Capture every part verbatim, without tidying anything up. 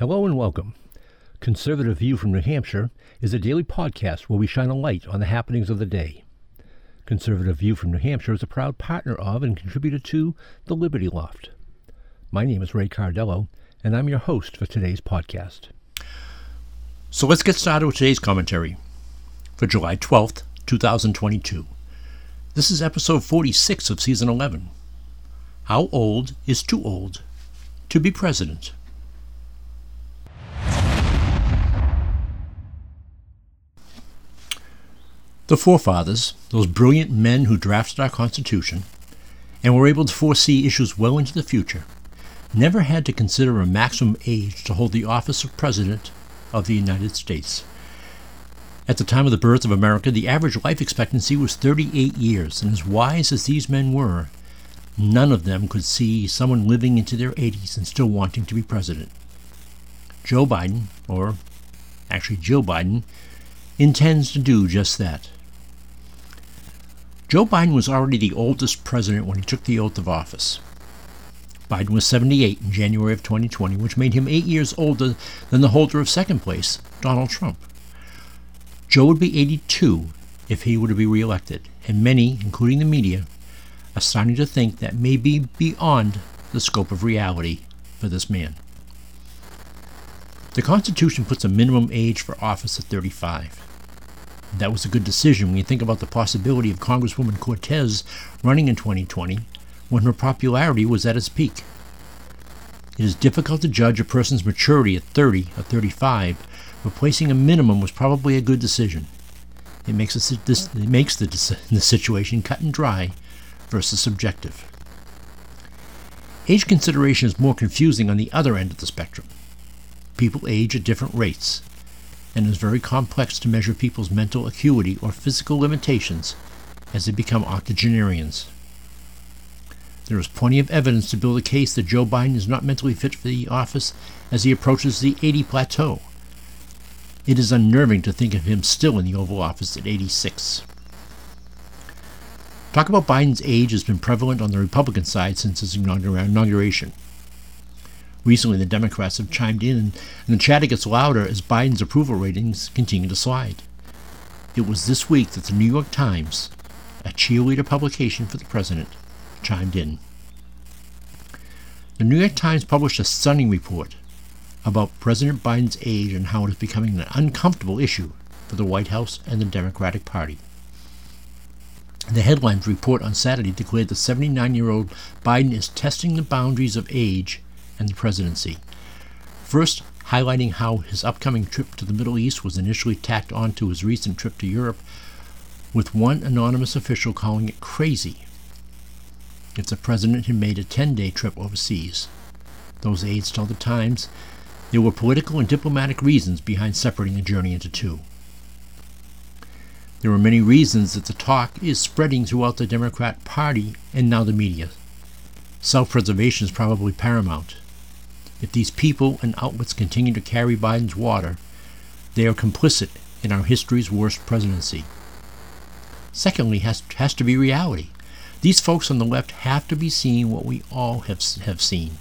Hello and welcome. Conservative View from New Hampshire is a daily podcast where we shine a light on the happenings of the day. Conservative View from New Hampshire is a proud partner of and contributor to the Liberty Loft. My name is Ray Cardello, and I'm your host for today's podcast. So let's get started with today's commentary for July twelfth, twenty twenty-two. This is episode forty-six of season eleven. How old is too old to be president? The forefathers, those brilliant men who drafted our Constitution and were able to foresee issues well into the future, never had to consider a maximum age to hold the office of President of the United States. At the time of the birth of America, the average life expectancy was thirty-eight years, and as wise as these men were, none of them could see someone living into their eighties and still wanting to be president. Joe Biden, or actually Jill Biden, intends to do just that. Joe Biden was already the oldest president when he took the oath of office. Biden was seventy-eight in January of twenty twenty, which made him eight years older than the holder of second place, Donald Trump. Joe would be eighty-two if he were to be reelected, and many, including the media, are starting to think that may be beyond the scope of reality for this man. The Constitution puts a minimum age for office at thirty-five. That was a good decision when you think about the possibility of Congresswoman Cortez running in twenty twenty, when her popularity was at its peak. It is difficult to judge a person's maturity at thirty or thirty-five, but placing a minimum was probably a good decision. It makes, a, this, it makes the, the situation cut and dry versus subjective. Age consideration is more confusing on the other end of the spectrum. People age at different rates, and it is very complex to measure people's mental acuity or physical limitations as they become octogenarians. There is plenty of evidence to build a case that Joe Biden is not mentally fit for the office as he approaches the eighty plateau. It is unnerving to think of him still in the Oval Office at eighty-six. Talk about Biden's age has been prevalent on the Republican side since his inauguration. Recently, the Democrats have chimed in, and the chatter gets louder as Biden's approval ratings continue to slide. It was this week that the New York Times, a cheerleader publication for the president, chimed in. The New York Times published a stunning report about President Biden's age and how it is becoming an uncomfortable issue for the White House and the Democratic Party. The headlines report on Saturday declared that seventy-nine-year-old Biden is testing the boundaries of age and the presidency. First, highlighting how his upcoming trip to the Middle East was initially tacked onto his recent trip to Europe, with one anonymous official calling it crazy. It's a president who made a ten-day trip overseas. Those aides told the Times there were political and diplomatic reasons behind separating the journey into two. There are many reasons that the talk is spreading throughout the Democrat Party and now the media. Self-preservation is probably paramount. If these people and outlets continue to carry Biden's water, they are complicit in our history's worst presidency. Secondly, has, has to be reality. These folks on the left have to be seeing what we all have, have seen.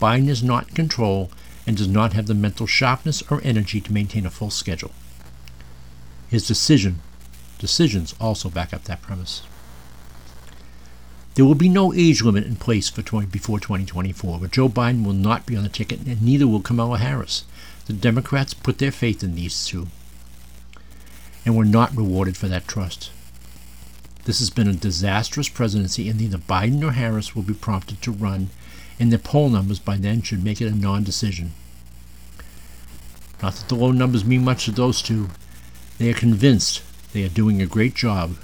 Biden is not in control and does not have the mental sharpness or energy to maintain a full schedule. His decision, decisions also back up that premise. There will be no age limit in place for twenty, before twenty twenty-four, but Joe Biden will not be on the ticket, and neither will Kamala Harris. The Democrats put their faith in these two, and were not rewarded for that trust. This has been a disastrous presidency, and neither Biden nor Harris will be prompted to run, and their poll numbers by then should make it a non-decision. Not that the low numbers mean much to those two. They are convinced they are doing a great job,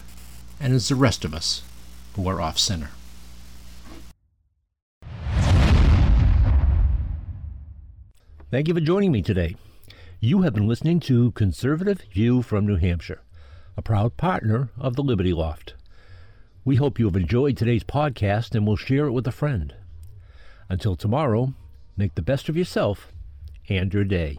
and as the rest of us, who are off center. Thank you for joining me today. You have been listening to Conservative View from New Hampshire, a proud partner of the Liberty Loft. We hope you have enjoyed today's podcast and will share it with a friend. Until tomorrow, make the best of yourself and your day.